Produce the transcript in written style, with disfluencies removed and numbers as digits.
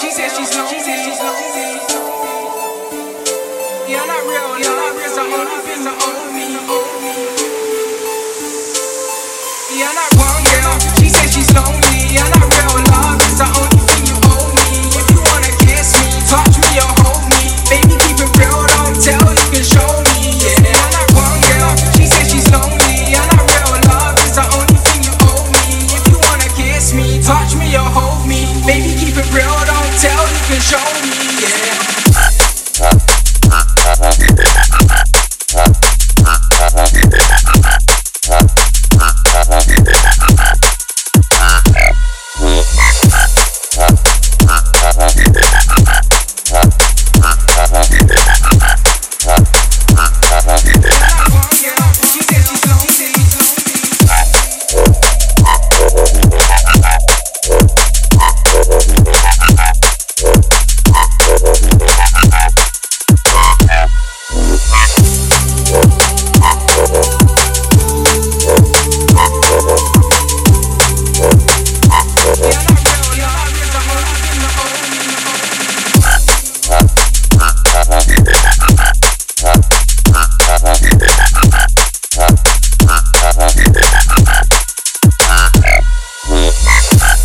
She said she's lonely. Yeah, I'm not real. Yeah, I'm not real. So only fans are over me. Yeah, I'm not wrong. Yeah, she said she's lonely.